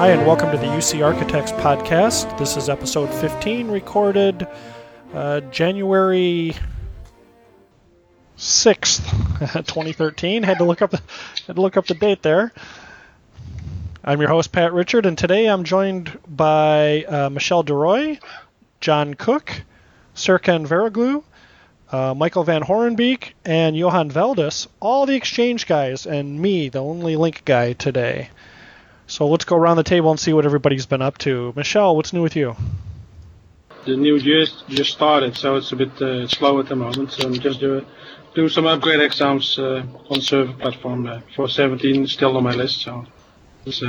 Hi, and welcome to the UC Architects podcast. This is episode 15, recorded January 6th, 2013. Had to look up the date there. I'm your host, Pat Richard, and today I'm joined by Michel de Rooij, John Cook, Serkan Varoglu, Michael van Horenbeeck, and Johan Veldhuis, all the Exchange guys, and me, the only Lync guy today. So let's go around the table and see what everybody's been up to. Michel, what's new with you? The new year just started, so it's a bit slow at the moment. So I'm just doing some upgrade exams on server platform. 417 still on my list, so it's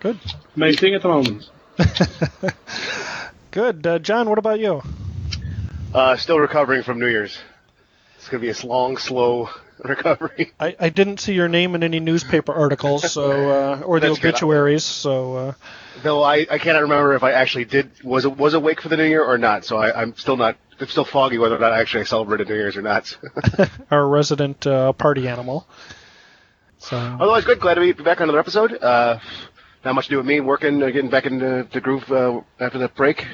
good. Main thing at the moment. Good. John, what about you? Still recovering from New Year's. It's going to be a long, slow recovery. I didn't see your name in any newspaper articles, so or the obituaries. So though I cannot remember if I actually was awake for the New Year or not. So I'm still not. It's still foggy whether or not I actually celebrated New Year's or not. Our resident party animal. So otherwise, good. Glad to be back on another episode. Not much to do with me. Working, getting back into the groove after the break.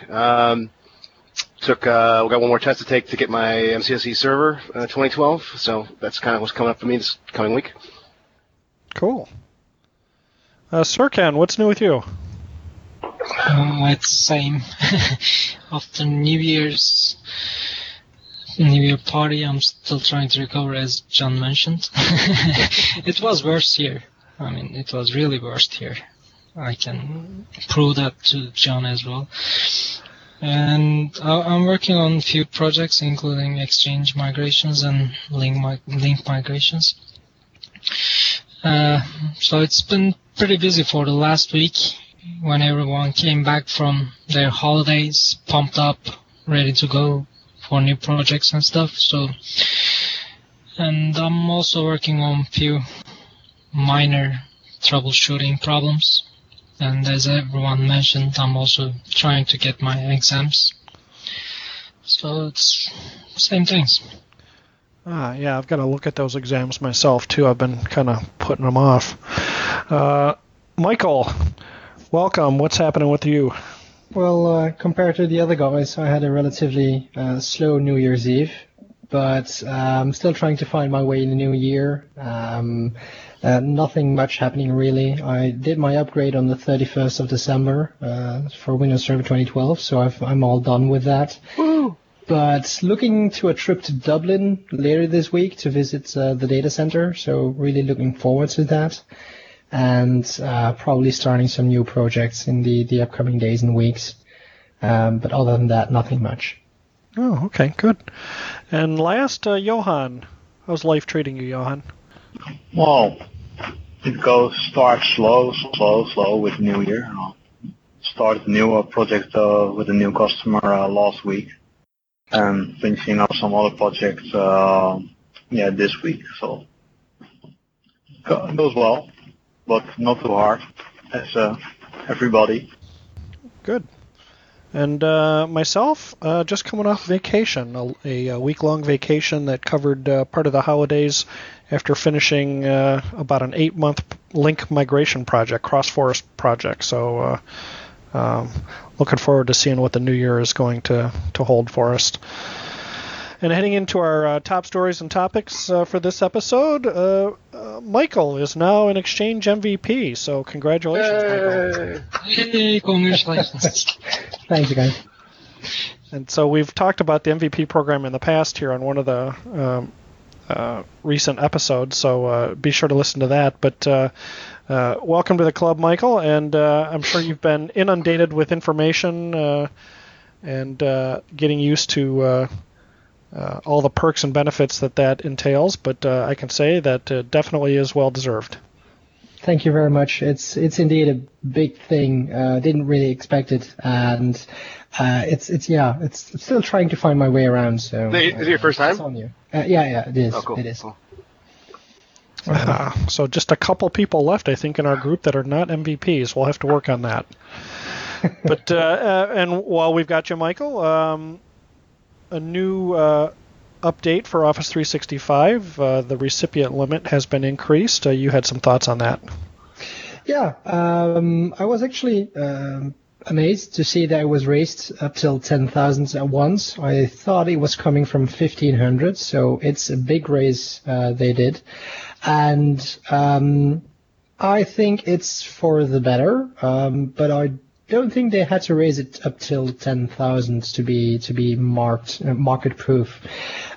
We got one more test to take to get my MCSE server 2012, so that's kind of what's coming up for me this coming week. Cool. Serkan, what's new with you? It's same. After New Year party, I'm still trying to recover, as John mentioned. It was worse here. I mean, it was really worse here. I can prove that to John as well. And I'm working on a few projects, including Exchange migrations and Lync migrations. So it's been pretty busy for the last week when everyone came back from their holidays, pumped up, ready to go for new projects and stuff. So, and I'm also working on a few minor troubleshooting problems. And as everyone mentioned, I'm also trying to get my exams. So it's same things. Yeah, I've got to look at those exams myself, too. I've been kind of putting them off. Michael, welcome. What's happening with you? Well, compared to the other guys, I had a relatively slow New Year's Eve. But I'm still trying to find my way in the new year. Nothing much happening, really. I did my upgrade on the 31st of December for Windows Server 2012, so I'm all done with that. Woo! But looking to a trip to Dublin later this week to visit the data center, so really looking forward to that. And probably starting some new projects in the upcoming days and weeks. But other than that, nothing much. Oh, okay, good. And last, Johan. How's life treating you, Johan? Well, it starts slow with New Year. Started a new project with a new customer last week. And finishing up some other projects this week. So it goes well, but not too hard, as everybody. Good. And myself, just coming off vacation, a week-long vacation that covered part of the holidays after finishing about an 8-month Lync migration project, cross-forest project. So looking forward to seeing what the new year is going to hold for us. And heading into our top stories and topics for this episode, Michael is now an Exchange MVP. So congratulations, Michael. Hey, congratulations. Thanks again. And so we've talked about the MVP program in the past here on one of the recent episodes, so be sure to listen to that. But welcome to the club, Michael, and I'm sure you've been inundated with information and getting used to all the perks and benefits that entails, but I can say that it definitely is well-deserved. Thank you very much. It's indeed a big thing. Didn't really expect it, and it's still trying to find my way around. So is it your first time? It's on you. Yeah, it is. Oh, cool. It is. Cool. So just a couple people left, I think, in our group that are not MVPs. We'll have to work on that. But and while we've got you, Michael, a new update for Office 365, the recipient limit has been increased. You had some thoughts on that. Yeah, I was actually amazed to see that it was raised up till 10,000 at once. I thought it was coming from 1,500, so it's a big raise they did. And I think it's for the better, but I don't think they had to raise it up till 10,000 to be market proof.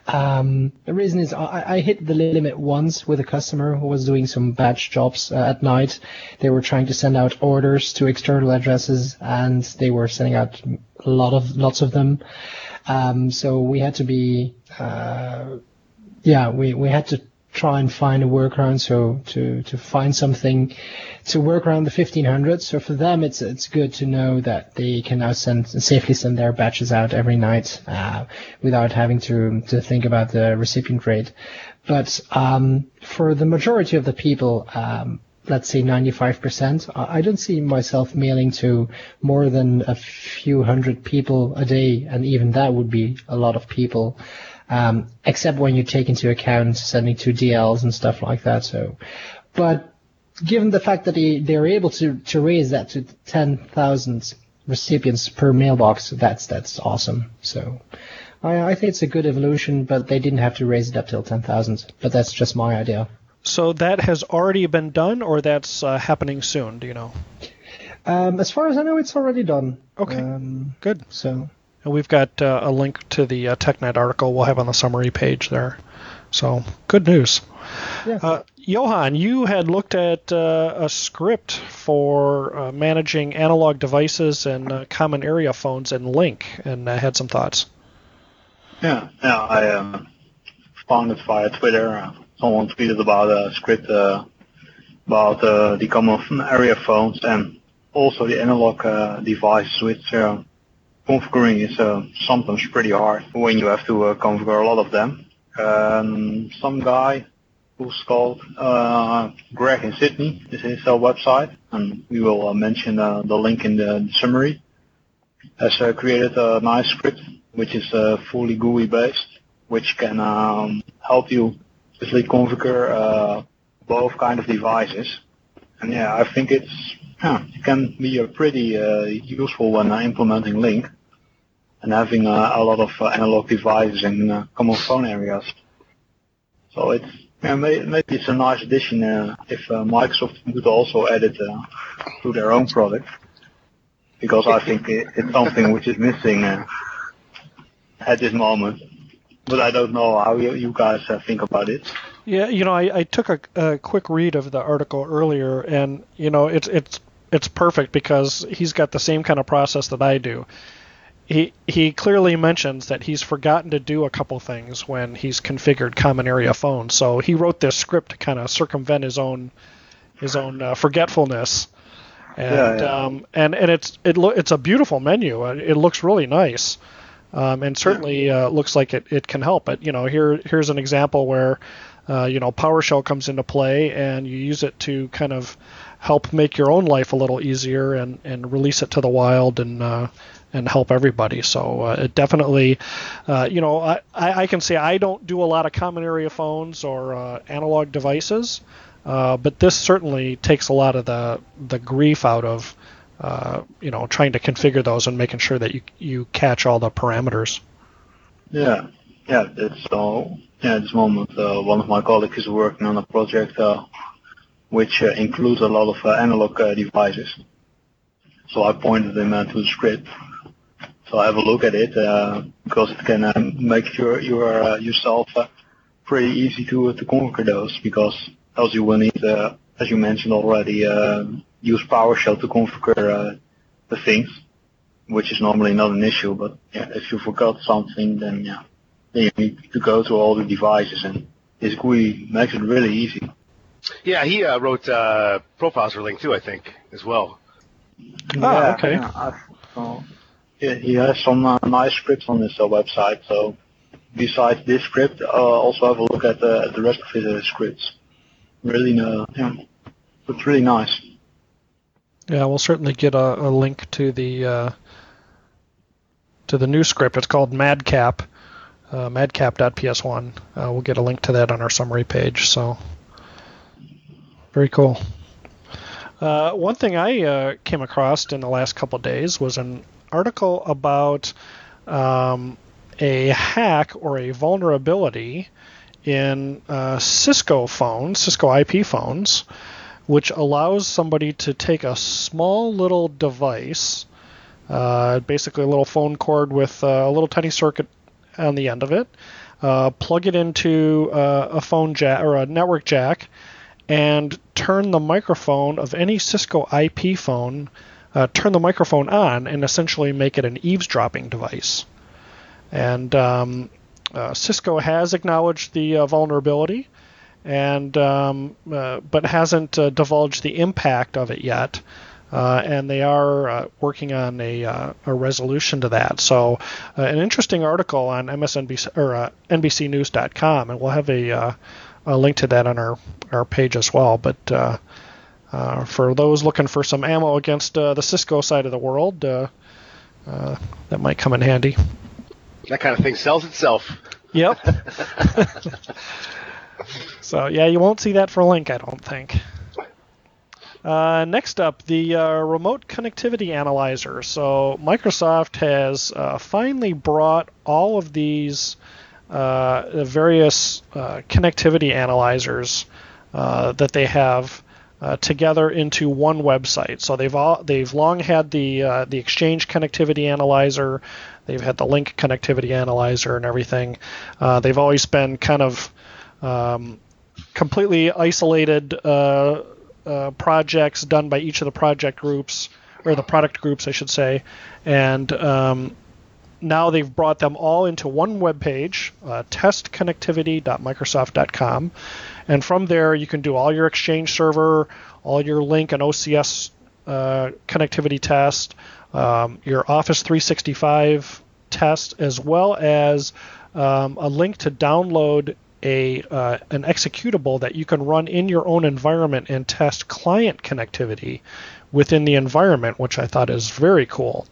The reason is I hit the limit once with a customer who was doing some batch jobs at night. They were trying to send out orders to external addresses, and they were sending out lots of them. So we had to be, we had to try and find a workaround, so to find something to work around the 1,500. So for them, it's good to know that they can now safely send their batches out every night without having to think about the recipient rate. But for the majority of the people, let's say 95%, I don't see myself mailing to more than a few hundred people a day, and even that would be a lot of people. Except when you take into account sending to DLs and stuff like that. So, but given the fact that they're able to raise that to 10,000 recipients per mailbox, that's awesome. So I think it's a good evolution, but they didn't have to raise it up till 10,000. But that's just my idea. So that has already been done, or that's happening soon? Do you know? As far as I know, it's already done. Okay, good. So. And we've got a link to the TechNet article we'll have on the summary page there. So, good news. Yeah. Johan, you had looked at a script for managing analog devices and common area phones in Lync, and had some thoughts. Yeah, I found it via Twitter. Someone tweeted about a script about the common area phones and also the analog devices, which configuring is sometimes pretty hard when you have to configure a lot of them. Some guy who's called Greg in Sydney, this is his website, and we will mention the link in the summary, has created a nice script which is fully GUI based, which can help you basically configure both kind of devices. And yeah, I think it can be a pretty useful when implementing Lync and having a lot of analog devices in common phone areas. So it's maybe it's a nice addition if Microsoft would also add it to their own product, because I think it's something which is missing at this moment. But I don't know how you guys think about it. Yeah, I took a quick read of the article earlier, and it's perfect because he's got the same kind of process that I do. He clearly mentions that he's forgotten to do a couple things when he's configured common area phones. So he wrote this script to kind of circumvent his own forgetfulness. And yeah. And it's a beautiful menu. It looks really nice. And certainly looks like it can help. But here's an example where PowerShell comes into play, and you use it to kind of help make your own life a little easier and release it to the wild and help everybody. So it definitely, I can say I don't do a lot of common area phones or analog devices, but this certainly takes a lot of the grief out of trying to configure those and making sure that you catch all the parameters. Yeah. It's at this moment, one of my colleagues is working on a project which includes a lot of analog devices. So I pointed him to the script. So I have a look at it because it can make yourself pretty easy to conquer those, because else you will need, as you mentioned already, use PowerShell to configure the things, which is normally not an issue, but if you forgot something, then you need to go to all the devices, and this GUI makes it really easy. Yeah, he wrote profiles for Lync too, I think, as well. Yeah, okay. He has some nice scripts on his website, so besides this script, also have a look at the rest of his scripts. Really, it's really nice. Yeah, we'll certainly get a link to the new script. It's called MadCap, madcap.ps1. We'll get a link to that on our summary page. So, very cool. One thing I came across in the last couple of days was an article about a hack or a vulnerability in Cisco phones, Cisco IP phones, which allows somebody to take a small little device, basically a little phone cord with a little tiny circuit on the end of it, plug it into a phone jack or a network jack, and turn the microphone of any Cisco IP phone, turn the microphone on, and essentially make it an eavesdropping device. And Cisco has acknowledged the vulnerability, and but hasn't divulged the impact of it yet. And they are working on a resolution to that. So an interesting article on MSNBC or NBCnews.com, and we'll have a link to that on our page as well. But for those looking for some ammo against the Cisco side of the world, that might come in handy. That kind of thing sells itself. Yep. So, yeah, you won't see that for Lync, I don't think. Next up, the remote connectivity analyzer. So Microsoft has finally brought all of these various connectivity analyzers that they have together into one website. So they've long had the Exchange connectivity analyzer. They've had the Lync connectivity analyzer and everything. They've always been kind of completely isolated projects done by each of the project groups, or the product groups, I should say. And now they've brought them all into one web page, testconnectivity.microsoft.com. And from there, you can do all your Exchange server, all your Lync and OCS connectivity test, your Office 365 test, as well as a link to download an executable that you can run in your own environment and test client connectivity within the environment, which I thought is very cool.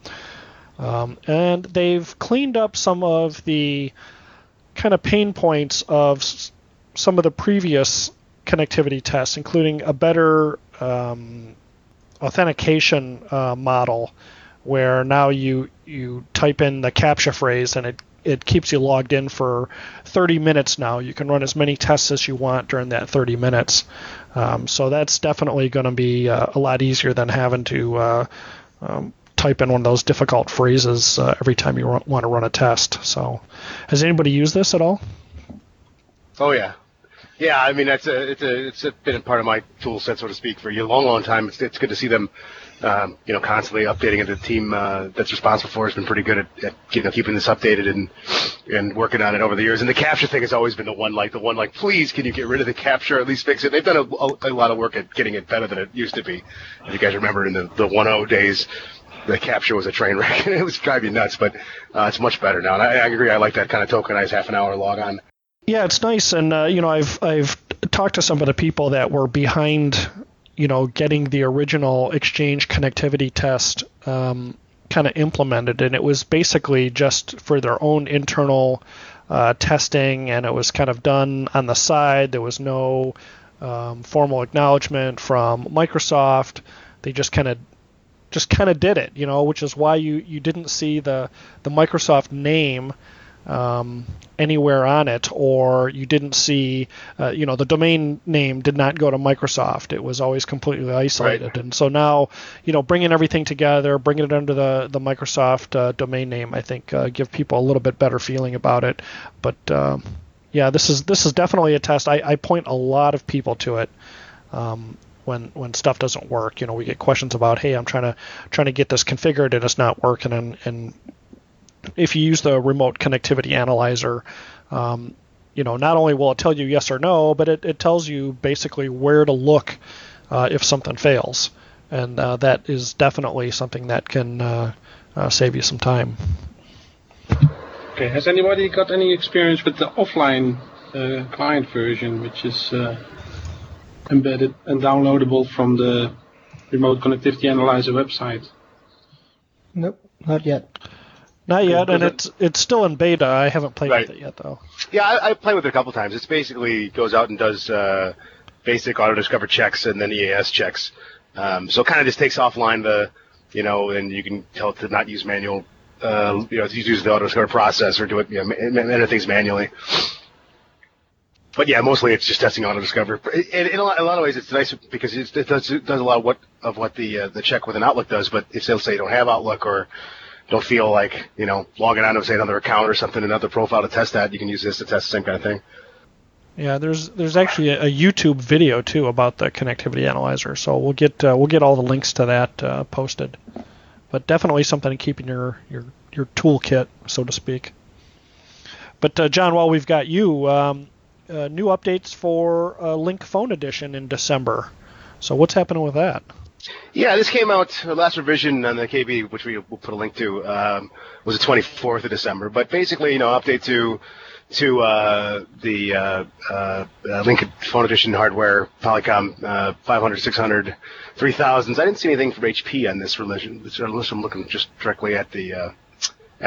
And they've cleaned up some of the kind of pain points of some of the previous connectivity tests, including a better authentication model, where now you type in the CAPTCHA phrase and it keeps you logged in for 30 minutes now. You can run as many tests as you want during that 30 minutes. So that's definitely going to be a lot easier than having to type in one of those difficult phrases every time you want to run a test. So has anybody used this at all? Oh, yeah. Yeah, I mean, it's been a part of my tool set, so to speak, for a long, long time. It's good to see them constantly updating it. The team that's responsible for it has been pretty good at keeping this updated and working on it over the years. And the CAPTCHA thing has always been the one, please, can you get rid of the CAPTCHA or at least fix it? They've done a lot of work at getting it better than it used to be. If you guys remember in the 1.0 days, the CAPTCHA was a train wreck. It was driving you nuts, but it's much better now. And I agree, I like that kind of tokenized half an hour log on. Yeah, it's nice. And, I've talked to some of the people that were behind getting the original Exchange connectivity test kind of implemented, and it was basically just for their own internal testing, and it was kind of done on the side. There was no formal acknowledgement from Microsoft. They just kind of did it, which is why you didn't see the Microsoft name anywhere on it, or you didn't see, the domain name did not go to Microsoft. It was always completely isolated. Right. And so now, bringing everything together, bringing it under the Microsoft domain name, I think, give people a little bit better feeling about it. But yeah, this is definitely a test. I point a lot of people to it when stuff doesn't work. We get questions about, hey, I'm trying to get this configured and it's not working, and if you use the remote connectivity analyzer, not only will it tell you yes or no, but it tells you basically where to look if something fails. And that is definitely something that can save you some time. Okay. Has anybody got any experience with the offline client version, which is embedded and downloadable from the remote connectivity analyzer website? Nope, not yet. Not yet, and it's still in beta. I haven't played with it yet, though. Yeah, I played with it a couple times. It basically goes out and does basic auto-discover checks and then EAS checks So it kind of just takes offline the, you know, and you can tell it to not use manual, you know, to use the auto score process or do it, you know, edit things manually. But yeah, mostly it's just testing auto discover. In a lot of ways, it's nice because it does a lot of what the check with an Outlook does. But if they'll say you don't have Outlook or don't feel like, you know, logging on to say another account or something, another profile to test that, you can use this to test the same kind of thing. Yeah, there's actually a YouTube video too about the connectivity analyzer. So we'll get all the links to that posted. But definitely something to keep in your toolkit, so to speak. But John, while we've got you. New updates for Lync Phone Edition in December. So what's happening with that? Yeah, this came out, the last revision on the KB, which we will put a link to, was the 24th of December. But basically, you know, update to the Lync Phone Edition hardware, Polycom 500, 600, 3000s. I didn't see anything from HP on this revision, unless I'm looking just directly at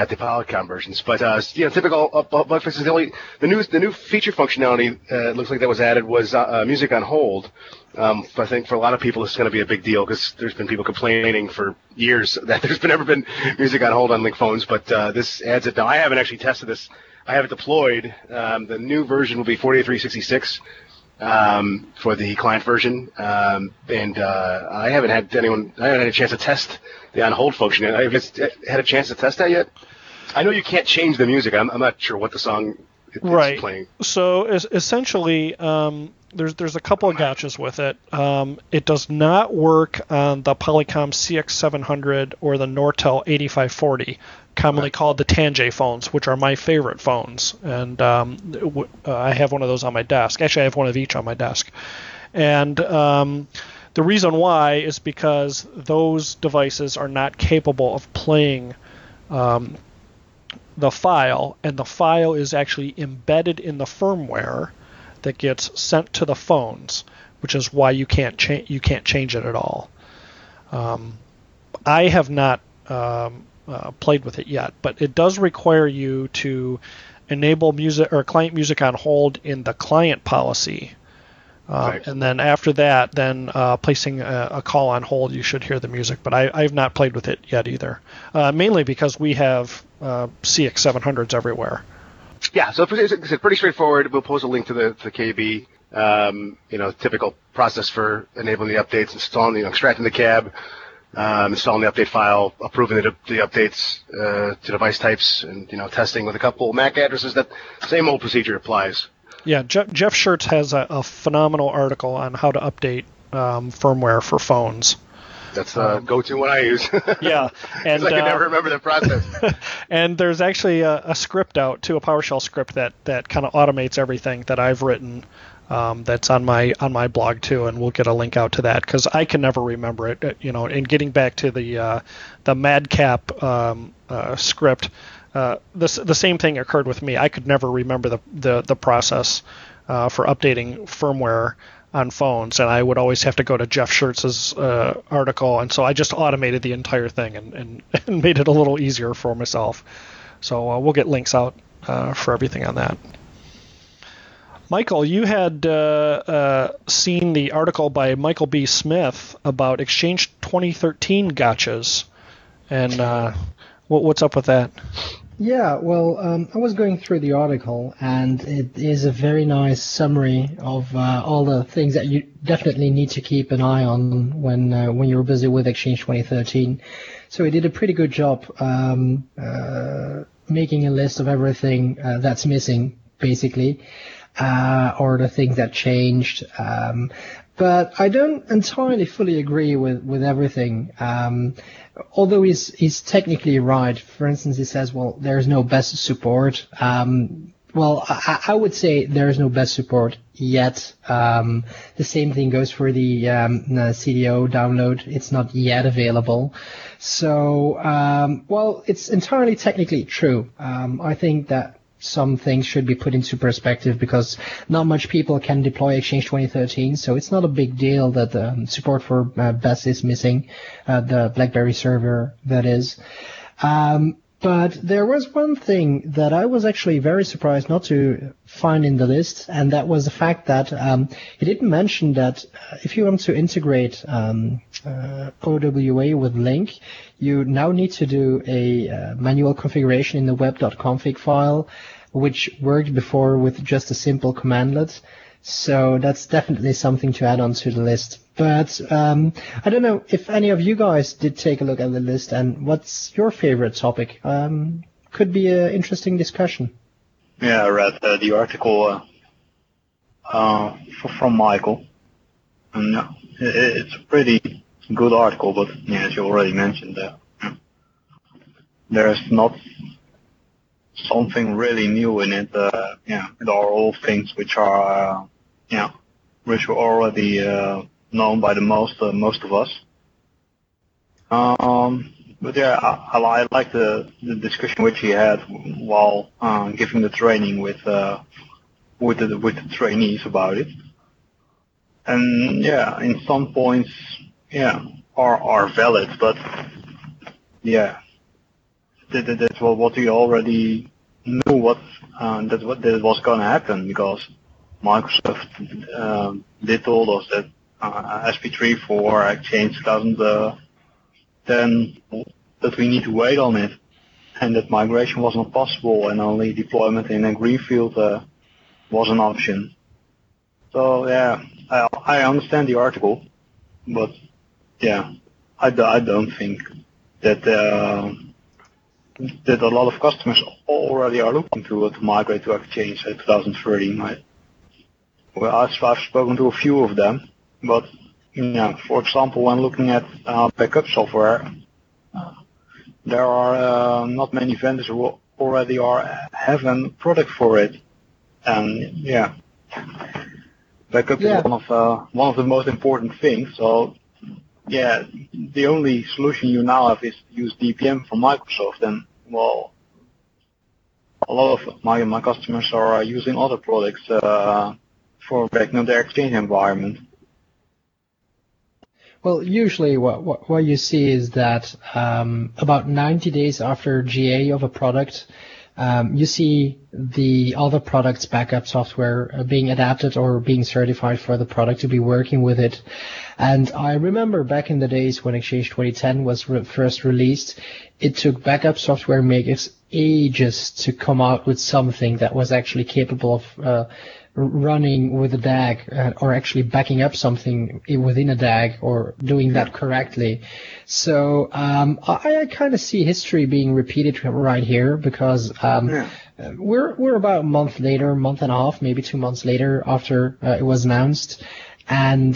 the Polycom versions, but you know, typical bug fixes. The new feature functionality it looks like that was added was music on hold. I think for a lot of people, it's going to be a big deal because there's been people complaining for years that there's been never been music on hold on Lync phones, but this adds it. Now, I haven't actually tested this. I have it deployed. The new version will be 4366 for the client version, and I haven't had a chance to test the on-hold function. Have you had a chance to test that yet? I know you can't change the music. I'm not sure what the song is playing. So essentially, there's a couple of gotchas with it. It does not work on the Polycom CX700 or the Nortel 8540, commonly called the Tanjay phones, which are my favorite phones. And I have one of those on my desk. Actually, I have one of each on my desk. And... the reason why is because those devices are not capable of playing the file, and the file is actually embedded in the firmware that gets sent to the phones, which is why you can't change it at all. I have not played with it yet, but it does require you to enable music or client music on hold in the client policy. Right. And then after that, then placing a call on hold, you should hear the music. But I've not played with it yet either, mainly because we have CX700s everywhere. Yeah, so it's pretty straightforward. We'll post a link to the KB. You know, typical process for enabling the updates, installing, you know, extracting the cab, installing the update file, approving the updates to device types, and, you know, testing with a couple MAC addresses. That same old procedure applies. Yeah, Jeff Schertz has a phenomenal article on how to update firmware for phones. That's the go-to one I use. Yeah. Because I can never remember the process. And there's actually a script out, too, a PowerShell script that kind of automates everything that I've written that's on my blog, too, and we'll get a link out to that because I can never remember it. You know, and getting back to the MadCap script, the same thing occurred with me. I could never remember the process for updating firmware on phones, and I would always have to go to Jeff Schertz's article, and so I just automated the entire thing and made it a little easier for myself. So we'll get links out for everything on that. Michael, you had seen the article by Michael B. Smith about Exchange 2013 gotchas, and what's up with that? Yeah, well, I was going through the article, and it is a very nice summary of all the things that you definitely need to keep an eye on when you're busy with Exchange 2013. So he did a pretty good job making a list of everything that's missing, basically, or the things that changed. But I don't entirely fully agree with everything, although he's technically right. For instance, he says, well, there's no best support. Well, I would say there's no best support yet. The same thing goes for the CDO download. It's not yet available. So, well, it's entirely technically true. I think that some things should be put into perspective because not much people can deploy Exchange 2013, so it's not a big deal that support for BESS is missing, the BlackBerry server, that is. But there was one thing that I was actually very surprised not to find in the list, and that was the fact that he didn't mention that if you want to integrate OWA with Lync, you now need to do a manual configuration in the web.config file, which worked before with just a simple commandlet. So that's definitely something to add on to the list. But I don't know if any of you guys did take a look at the list and what's your favorite topic. Could be an interesting discussion. Yeah, I read the article from Michael. And it's a pretty good article, but yeah, as you already mentioned, there's not something really new in it. Yeah, there are all things which are which were already known by the most of us. But yeah, I like the discussion which he had while giving the training with the trainees about it. And yeah, in some points, are valid, but yeah. That's what we already knew that was going to happen, because Microsoft they told us that SP3 for Exchange 2010 that we need to wait on it, and that migration was not possible, and only deployment in a greenfield was an option. So yeah, I understand the article, but yeah, I don't think that. That a lot of customers already are looking to migrate to Exchange 2013. Well, I've spoken to a few of them, but for example, when looking at backup software, there are not many vendors who already have a product for it, and backup is one of the most important things. So. Yeah, the only solution you now have is to use DPM from Microsoft, and well, a lot of my customers are using other products for backing up their Exchange environment. Well, usually what you see is that about 90 days after GA of a product, you see the other product's backup software being adapted or being certified for the product to be working with it. And I remember back in the days when Exchange 2010 was first released, it took backup software makers ages to come out with something that was actually capable of running with a DAG or actually backing up something within a DAG or doing that correctly. So I kind of see history being repeated right here, because we're about a month later, month and a half, maybe 2 months later after it was announced. And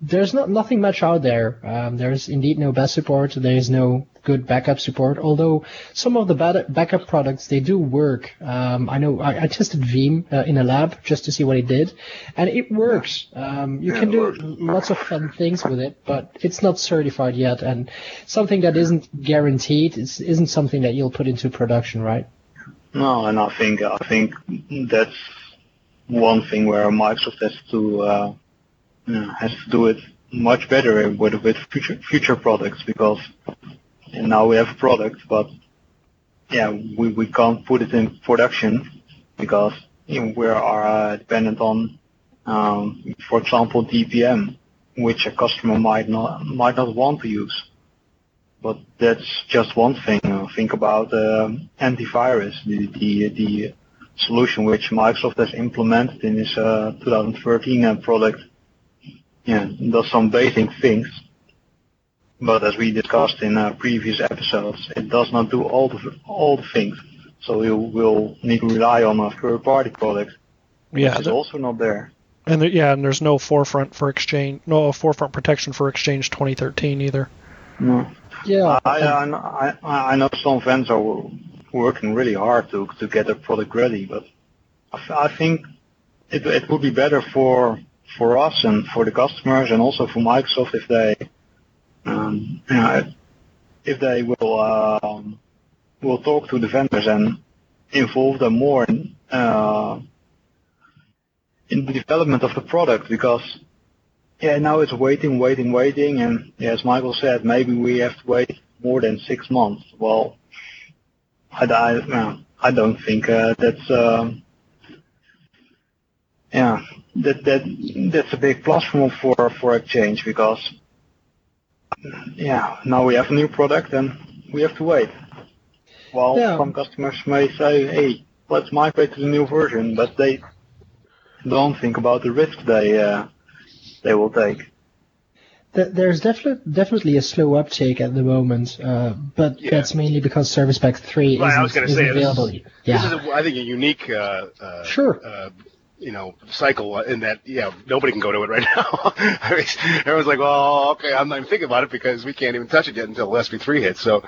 there's nothing much out there. There's indeed no best support. There is no good backup support, although some of the backup products, they do work. I know I tested Veeam in a lab just to see what it did, and it works. You can do lots of fun things with it, but it's not certified yet, and something that isn't guaranteed isn't something that you'll put into production, right? No, and I think that's one thing where Microsoft has to do it much better with future products, because now we have a product, but we can't put it in production because we are dependent on, for example, DPM, which a customer might not want to use. But that's just one thing. Think about antivirus, the solution which Microsoft has implemented in this 2013 product. Yeah, it does some basic things, but as we discussed in previous episodes, it does not do all the things. So you will need to rely on a third-party product, which is also not there. And there's no Forefront for Exchange, no Forefront protection for Exchange 2013 either. No. Yeah. I know some vendors are working really hard to get their product ready, but I think it would be better for us and for the customers and also for Microsoft if they. If they will talk to the vendors and involve them more in the development of the product, because now it's waiting, and as Michael said, maybe we have to wait more than 6 months. Well, I don't think that's that's a big plus for Exchange, because now we have a new product and we have to wait. Well, some customers may say, hey, let's migrate to the new version, but they don't think about the risks they will take. There's definitely a slow uptake at the moment, but that's mainly because Service Pack 3 isn't available. This is, I think, a unique cycle in that nobody can go to it right now. Everyone's like, well, okay, I'm not even thinking about it because we can't even touch it yet until SP3 hits. So.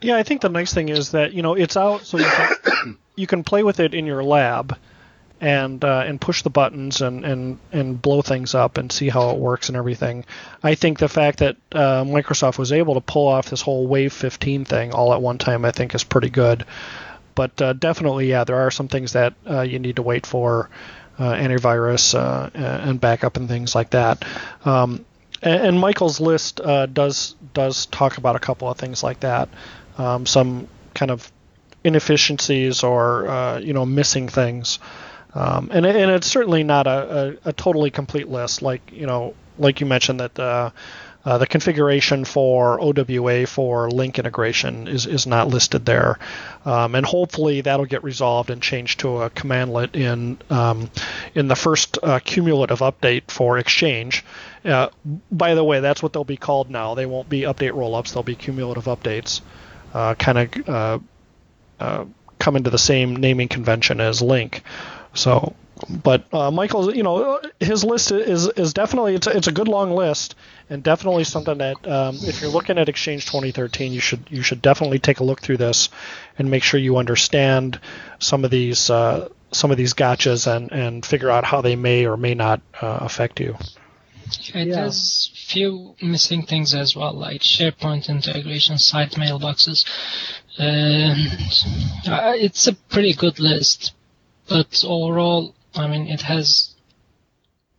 Yeah, I think the nice thing is that it's out, so you can play with it in your lab. And push the buttons and blow things up and see how it works and everything. I think the fact that Microsoft was able to pull off this whole Wave 15 thing all at one time, I think, is pretty good. But definitely, there are some things that you need to wait for, antivirus and backup and things like that. And Michael's list does talk about a couple of things like that, some kind of inefficiencies or missing things. And it's certainly not a totally complete list, like you mentioned that the configuration for OWA for Lync integration is not listed there, and hopefully that'll get resolved and changed to a commandlet in the first cumulative update for Exchange. By the way, that's what they'll be called now. They won't be update rollups; they'll be cumulative updates, come into the same naming convention as Lync. So, but Michael's, his list is definitely, it's a good long list, and definitely something that if you're looking at Exchange 2013, you should definitely take a look through this and make sure you understand some of these gotchas and figure out how they may or may not affect you. It has few missing things as well, like SharePoint integration, site mailboxes. It's a pretty good list. But overall, I mean, it has,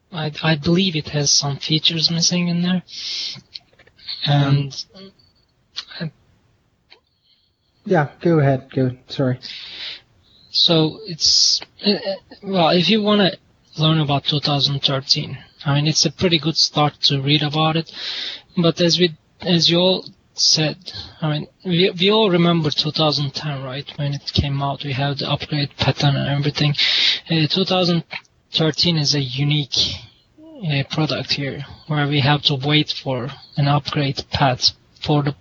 I believe it has some features missing in there. And go ahead. Sorry. So it's, well, if you want to learn about 2013, I mean, it's a pretty good start to read about it. But as you all said, I mean, we all remember 2010, right? When it came out, we have the upgrade pattern and everything. 2013 is a unique product here, where we have to wait for an upgrade path for the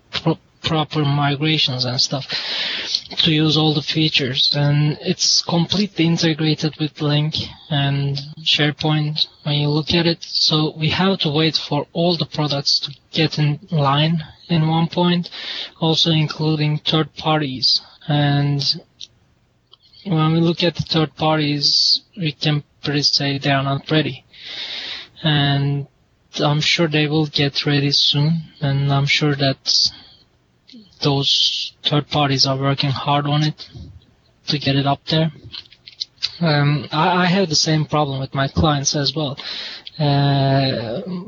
proper migrations and stuff to use all the features. And it's completely integrated with Lync and SharePoint when you look at it. So we have to wait for all the products to get in line in one point, also including third parties. And when we look at the third parties, we can pretty say they are not ready. And I'm sure they will get ready soon. And I'm sure that those third parties are working hard on it to get it up there. I have the same problem with my clients as well,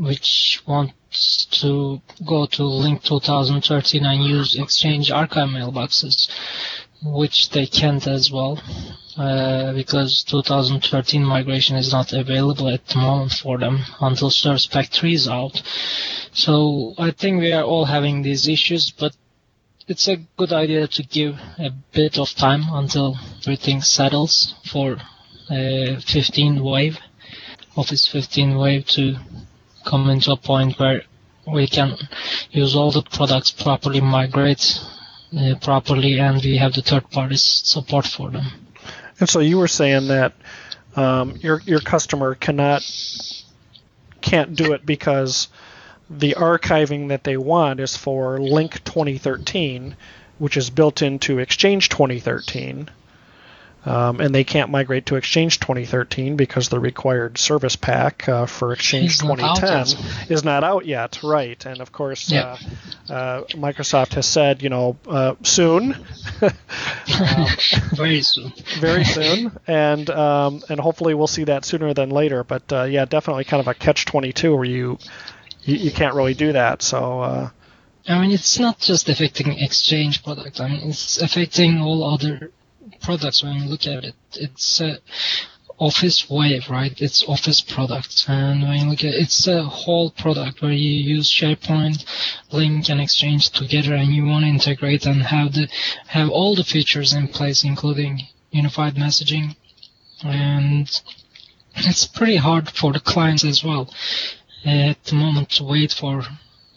which wants to go to Lync 2013 and use Exchange archive mailboxes, which they can't as well, because 2013 migration is not available at the moment for them until Service Pack 3 is out. So I think we are all having these issues, but it's a good idea to give a bit of time until everything settles for Office 15 wave to come into a point where we can use all the products properly, migrate properly, and we have the third parties support for them. And so you were saying that your customer can't do it because the archiving that they want is for Lync 2013, which is built into Exchange 2013, and they can't migrate to Exchange 2013 because the required service pack for Exchange 2010 is not out yet, right? And of course, Microsoft has said, soon, very soon, very soon, and hopefully we'll see that sooner than later. But definitely kind of a catch-22 where you can't really do that. So I mean, it's not just affecting Exchange product. I mean, it's affecting all other products when you look at it. It's Office wave, right? It's Office product. And when you look at it, it's a whole product where you use SharePoint, Lync, and Exchange together, and you want to integrate and have all the features in place, including unified messaging. And it's pretty hard for the clients as well at the moment to wait for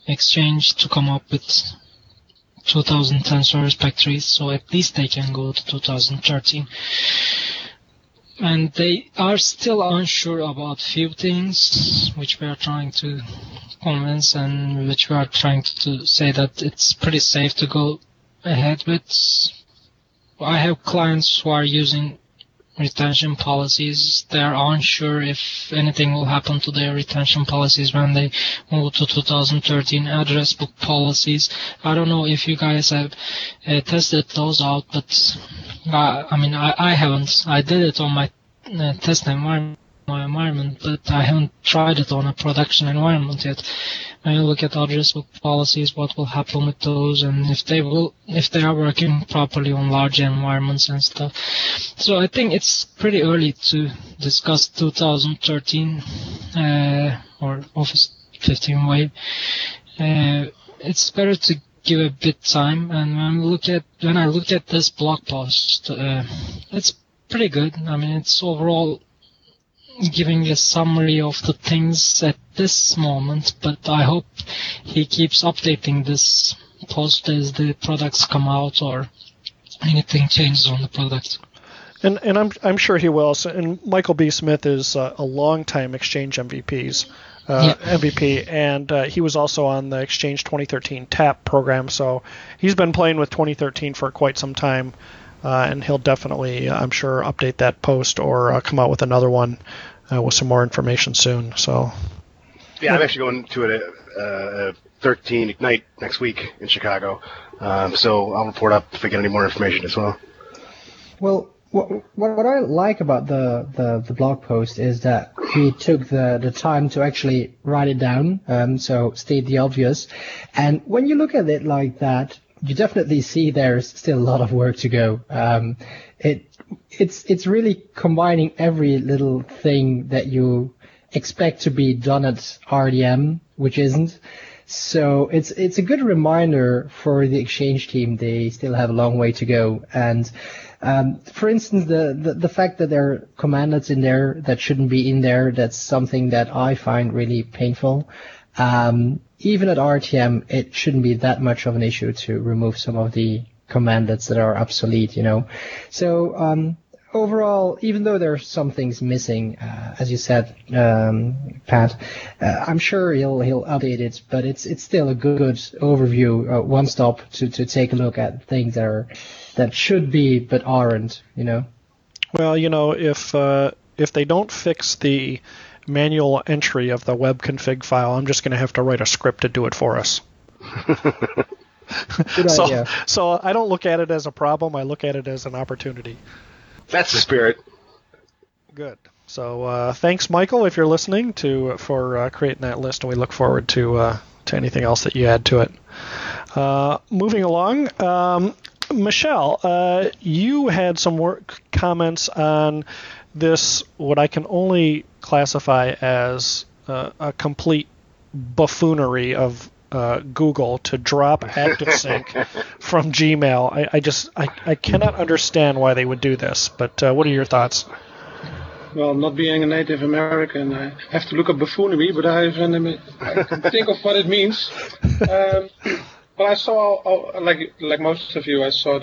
Exchange to come up with 2010 service pack 3, so at least they can go to 2013. And they are still unsure about few things, which we are trying to convince and which we are trying to say that it's pretty safe to go ahead with. I have clients who are using retention policies. They are unsure if anything will happen to their retention policies when they move to 2013 address book policies. I don't know if you guys have tested those out, but I haven't. I did it on my test environment, my environment, but I haven't tried it on a production environment yet. When you look at address book policies, what will happen with those, and if they are working properly on large environments and stuff. So I think it's pretty early to discuss 2013 or Office 15 wave. It's better to give a bit time. And when I look at this blog post, it's pretty good. I mean, it's overall giving a summary of the things at this moment, but I hope he keeps updating this post as the products come out or anything changes on the product. And I'm sure he will. So, and Michael B. Smith is a longtime Exchange MVP, and he was also on the Exchange 2013 TAP program, so he's been playing with 2013 for quite some time. And he'll definitely, I'm sure, update that post or come out with another one with some more information soon. So, yeah, I'm actually going to a 13 Ignite next week in Chicago. So I'll report up if I get any more information as well. Well, what I like about the blog post is that he took the time to actually write it down, so state the obvious. And when you look at it like that, you definitely see there's still a lot of work to go. It's really combining every little thing that you expect to be done at RDM, which isn't. So it's a good reminder for the Exchange team. They still have a long way to go. And for instance, the fact that there are commandlets in there that shouldn't be in there, that's something that I find really painful. Even at RTM, it shouldn't be that much of an issue to remove some of the commandlets that are obsolete, you know. So overall, even though there are some things missing, as you said, Pat, I'm sure he'll update it, but it's still a good overview, one stop to take a look at things that should be but aren't, you know. Well, you know, if they don't fix the manual entry of the web config file, I'm just going to have to write a script to do it for us. So I don't look at it as a problem. I look at it as an opportunity. That's the spirit. Good. So thanks, Michael, if you're listening, for creating that list, and we look forward to anything else that you add to it. Moving along, Michel, you had some comments on this, what I can only classify as a complete buffoonery of Google to drop ActiveSync from Gmail. I cannot understand why they would do this, but what are your thoughts? Well, not being a native American, I have to look up buffoonery, but I can think of what it means. But I saw, like most of you, I saw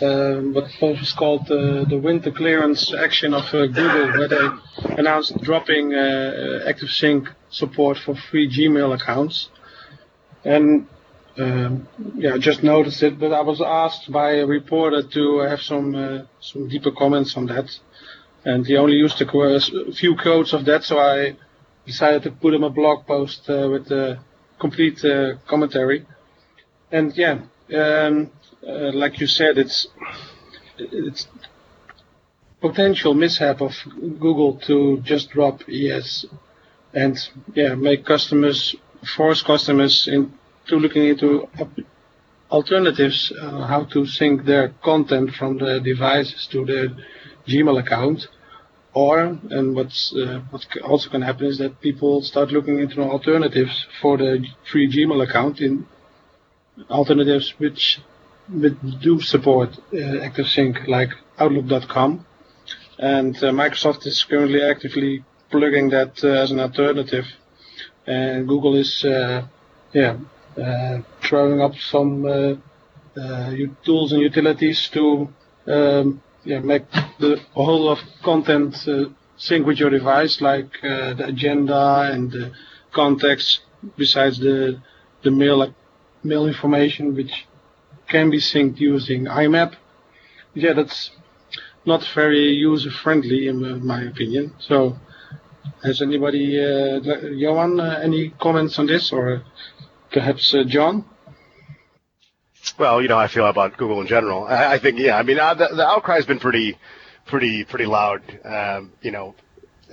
what was called the winter clearance action of Google, where they announced dropping ActiveSync support for free Gmail accounts. And I just noticed it, but I was asked by a reporter to have some deeper comments on that. And he only used a few quotes of that, so I decided to put him a blog post with a complete commentary. And like you said, it's potential mishap of Google to just drop ES and make customers force customers in to looking into alternatives, how to sync their content from the devices to their Gmail account. Or, and what also can happen is that people start looking into alternatives for the free Gmail account, in alternatives which do support ActiveSync, like Outlook.com. And Microsoft is currently actively plugging that as an alternative. And Google is throwing up some tools and utilities to make the whole of content sync with your device, like the agenda and the contacts, besides the mail information, which can be synced using IMAP. Yeah, that's not very user-friendly in my opinion. So, has anybody, Johan, any comments on this, or perhaps John? Well, you know, I feel about Google in general. I think, yeah, I mean, the outcry has been pretty loud. You know,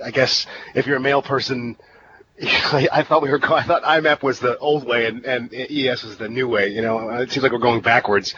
I guess if you're a mail person, I thought IMAP was the old way and ES is the new way. You know, it seems like we're going backwards.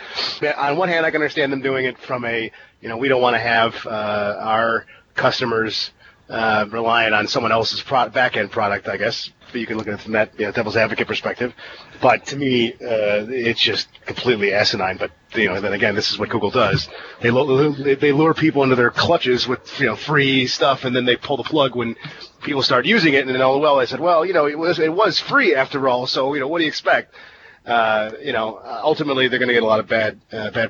On one hand, I can understand them doing it from a, you know, we don't want to have our customers relying on someone else's back-end product, I guess. But you can look at it from that, you know, devil's advocate perspective. But to me, it's just completely asinine. But, you know, then again, this is what Google does. They lure people into their clutches with, you know, free stuff, and then they pull the plug when people start using it. And then, oh, well, they said, well, you know, it was free after all, so, you know, what do you expect? You know, ultimately they're going to get a lot of bad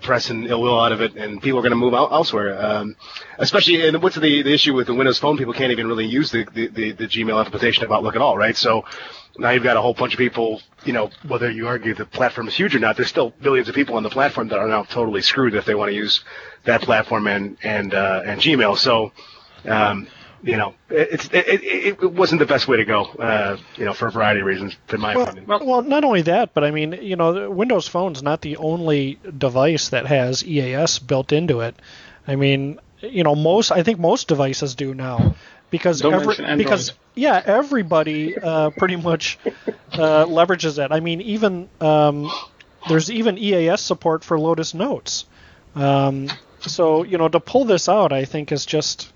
press and ill will out of it, and people are going to move out elsewhere. Especially, and what's the issue with the Windows Phone? People can't even really use the Gmail implementation of Outlook at all, right? So now you've got a whole bunch of people. You know, whether you argue the platform is huge or not, there's still billions of people on the platform that are now totally screwed if they want to use that platform and Gmail. So, you know, it wasn't the best way to go, you know, for a variety of reasons, in my opinion. Well, not only that, but I mean, you know, Windows Phone's not the only device that has EAS built into it. I mean, you know, I think most devices do now, because everybody pretty much leverages that. I mean, even there's even EAS support for Lotus Notes. So, you know, to pull this out, I think is just.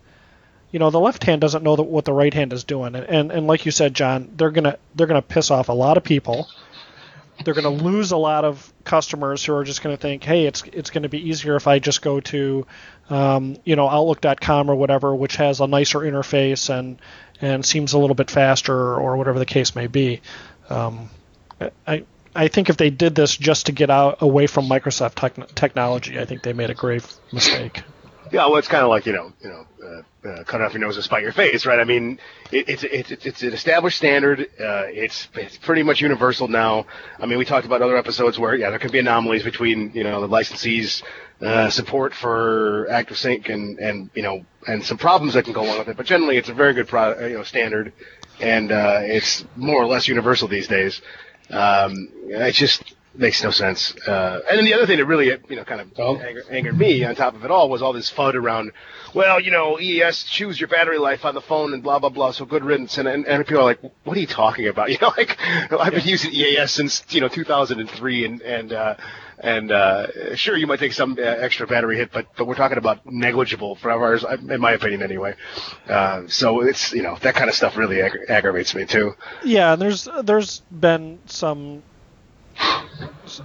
You know, the left hand doesn't know what the right hand is doing, and like you said, John, they're gonna piss off a lot of people. They're gonna lose a lot of customers who are just gonna think, hey, it's gonna be easier if I just go to, you know, Outlook.com or whatever, which has a nicer interface and seems a little bit faster or whatever the case may be. I think if they did this just to get away from Microsoft technology, I think they made a grave mistake. Yeah, well, it's kind of like, you know, cut off your nose and spite your face, right? I mean, it's an established standard. It's pretty much universal now. I mean, we talked about other episodes where, yeah, there can be anomalies between, you know, the licensees' support for ActiveSync and you know, and some problems that can go along with it. But generally, it's a very good standard, and it's more or less universal these days. It just makes no sense. And then the other thing that really, you know, kind of angered me on top of it all was all this FUD around, well, you know, EES, choose your battery life on the phone and blah, blah, blah, so good riddance. And people are like, what are you talking about? You know, like, I've been using EES since, you know, 2003 and sure, you might take some extra battery hit, but we're talking about negligible for hours, in my opinion, anyway. So it's, you know, that kind of stuff really aggravates me too. Yeah, there's been some,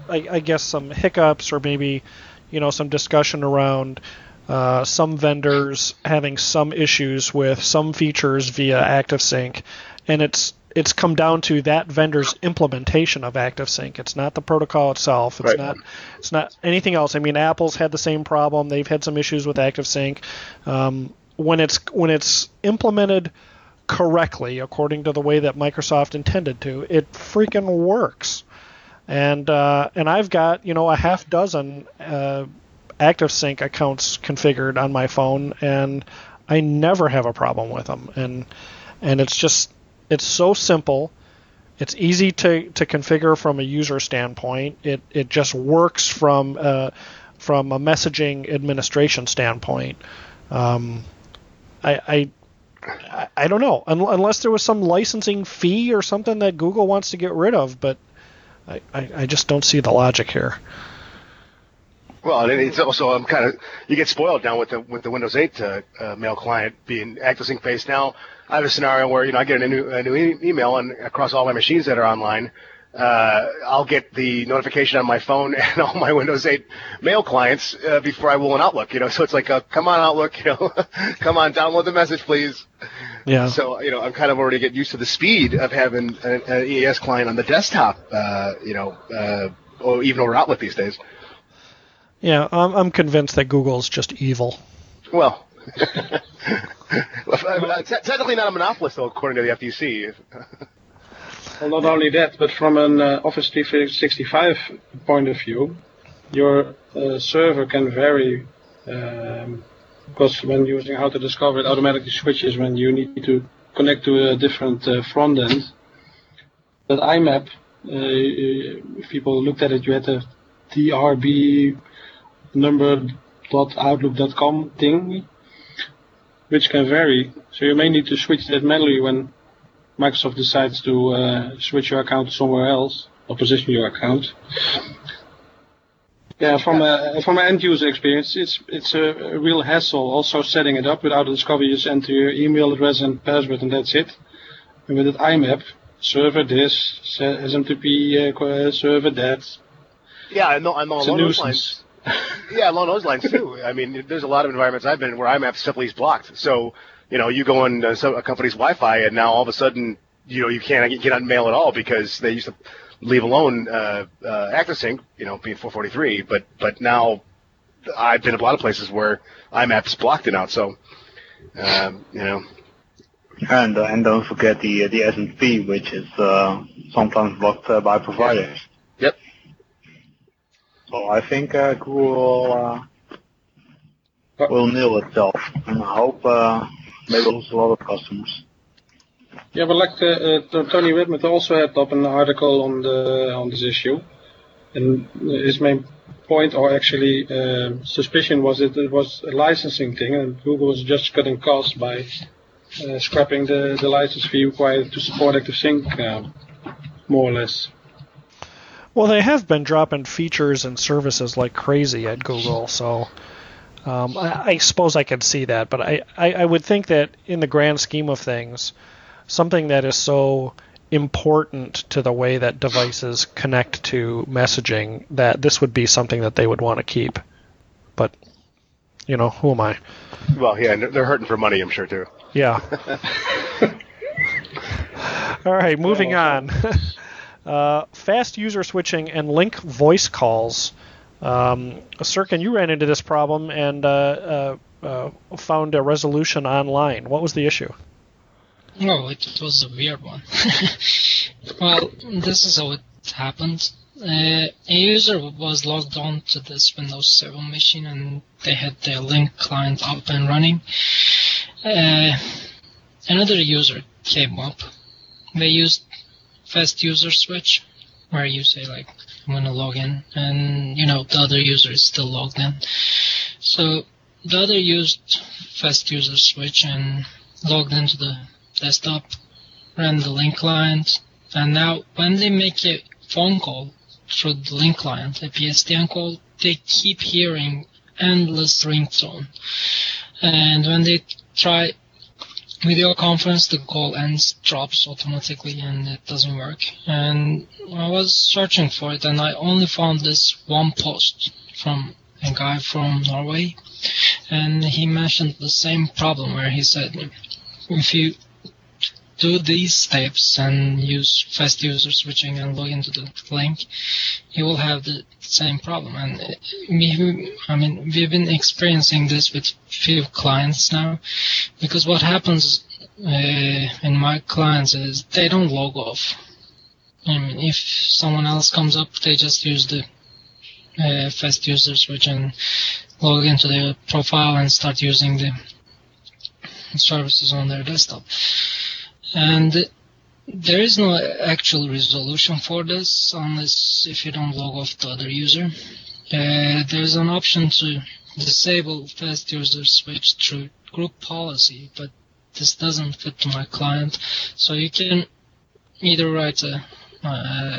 I guess, some hiccups or maybe, you know, some discussion around some vendors having some issues with some features via ActiveSync, and it's come down to that vendor's implementation of ActiveSync. It's not the protocol itself. It's not anything else. I mean, Apple's had the same problem. They've had some issues with ActiveSync. When it's implemented correctly, according to the way that Microsoft intended to, it freaking works. And I've got, you know, a half dozen ActiveSync accounts configured on my phone, and I never have a problem with them. And it's just, it's so simple. It's easy to configure from a user standpoint. It just works from a messaging administration standpoint. I don't know, unless there was some licensing fee or something that Google wants to get rid of, but. I just don't see the logic here. Well, and it's also you get spoiled now with the Windows 8 mail client being ActiveSync based. Now I have a scenario where I get a new email, and across all my machines that are online, I'll get the notification on my phone and all my Windows 8 mail clients before I will in Outlook. So it's like, come on Outlook, come on, download the message, please. Yeah. So I'm kind of already getting used to the speed of having an EAS client on the desktop, or even over Outlook these days. Yeah, I'm convinced that Google's just evil. Well, technically not a monopolist, though, according to the FTC. Well, not only that, but from an Office 365 point of view, your server can vary, because when using How to Discover, it automatically switches when you need to connect to a different front end. But IMAP, if people looked at it, you had a DRB number.outlook.com thing, which can vary. So you may need to switch that manually when Microsoft decides to switch your account somewhere else or position your account. Yeah, from an end user experience, it's a real hassle. Also setting it up without a discovery, you just enter your email address and password, and that's it. And with an IMAP, server this, SMTP server that. Yeah, I know along those lines. Yeah, along those lines too. I mean, there's a lot of environments I've been in where IMAP simply is blocked. So, you go on a company's Wi-Fi, and now all of a sudden, you can't get on mail at all because they used to leave alone ActiveSync, being 443. But now I've been in a lot of places where IMAP's blocked it out. So, And don't forget the SMTP, which is sometimes blocked by providers. Yep. Well, I think Google will nail itself, and I hope they will lose a lot of customers. Yeah, but like Tony Whitman also had up an article on this issue, and his main point, or actually suspicion, was that it was a licensing thing, and Google was just cutting costs by scrapping the license fee required to support ActiveSync, more or less. Well, they have been dropping features and services like crazy at Google, so I suppose I can see that. But I would think that in the grand scheme of things, something that is so important to the way that devices connect to messaging, that this would be something that they would want to keep. But, who am I? Well, yeah, they're hurting for money, I'm sure, too. Yeah. All right, moving on. Fast user switching and Lync voice calls. Serkan, you ran into this problem and found a resolution online. What was the issue? No, it was a weird one. Well, this is how it happened. A user was logged on to this Windows 7 machine, and they had their Lync client up and running. Another user came up. They used fast user switch, where you say, I'm going to log in, and, the other user is still logged in. So the other used fast user switch and logged into the desktop, ran the Lync client, and now when they make a phone call through the Lync client, a PSTN call, they keep hearing endless ringtone. And when they try video conference, the call ends, drops automatically, and it doesn't work. And I was searching for it, and I only found this one post from a guy from Norway, and he mentioned the same problem, where he said, if you do these steps and use fast user switching and log into the Lync, you will have the same problem. And we've been experiencing this with few clients now, because what happens in my clients is they don't log off. If someone else comes up, they just use the fast user switch and log into their profile and start using the services on their desktop. And there is no actual resolution for this, unless if you don't log off the other user. There's an option to disable fast user switch through group policy, but this doesn't fit to my client. So you can either write a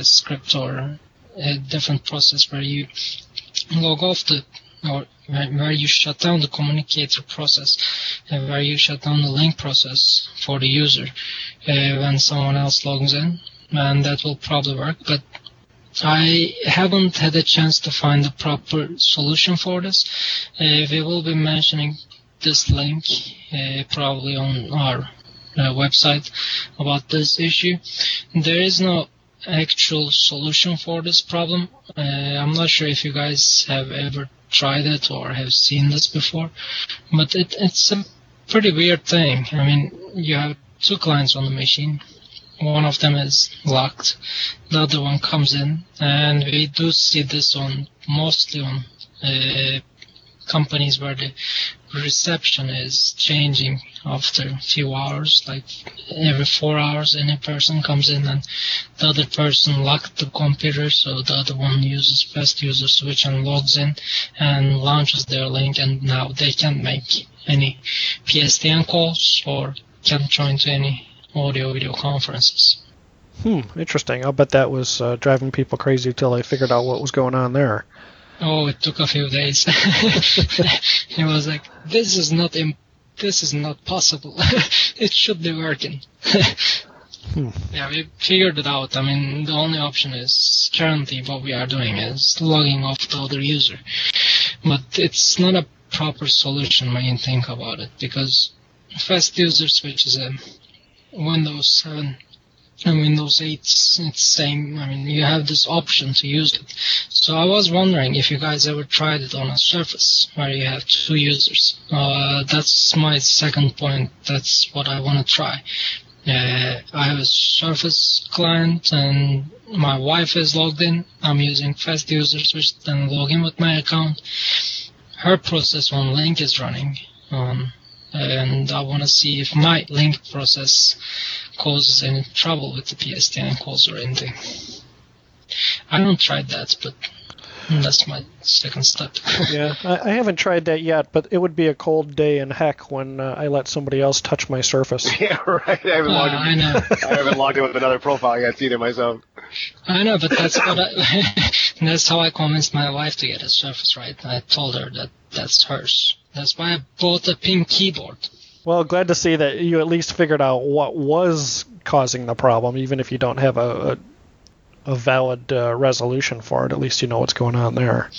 script or a different process where you log off the, or where you shut down the communicator process, where you shut down the link process for the user when someone else logs in, and that will probably work. But I haven't had a chance to find a proper solution for this. We will be mentioning this link probably on our website about this issue. There is no actual solution for this problem. I'm not sure if you guys have ever tried it or have seen this before, but it's a pretty weird thing. I mean, you have two clients on the machine. One of them is locked, the other one comes in, and we do see this on mostly on companies where the reception is changing after a few hours, like every 4 hours, any person comes in and the other person locked the computer, so the other one uses best user switch and logs in and launches their link, and now they can't make any PSTN calls or can't join to any audio-video conferences. Interesting. I'll bet that was driving people crazy till they figured out what was going on there. Oh, it took a few days. It was like, this is not possible. It should be working. Yeah, we figured it out. I mean, the only option is currently what we are doing is logging off the other user. But it's not a proper solution when you think about it, because fast user switch is a Windows 7 and Windows 8, it's the same. I mean, you have this option to use it. So I was wondering if you guys ever tried it on a Surface where you have two users. That's my second point. That's what I want to try. I have a Surface client and my wife is logged in. I'm using fast user switch and log in with my account. Her process on Lync is running on. And I want to see if my link process causes any trouble with the PSTN calls or anything. I haven't tried that, but that's my second step. Yeah, I haven't tried that yet, but it would be a cold day in heck when I let somebody else touch my Surface. Yeah, right. I haven't logged in with another profile yet either myself. I know, but that's what that's how I convinced my wife to get a Surface, right? I told her that that's hers. That's why I bought a pink keyboard. Well, glad to see that you at least figured out what was causing the problem, even if you don't have a valid resolution for it. At least you know what's going on there.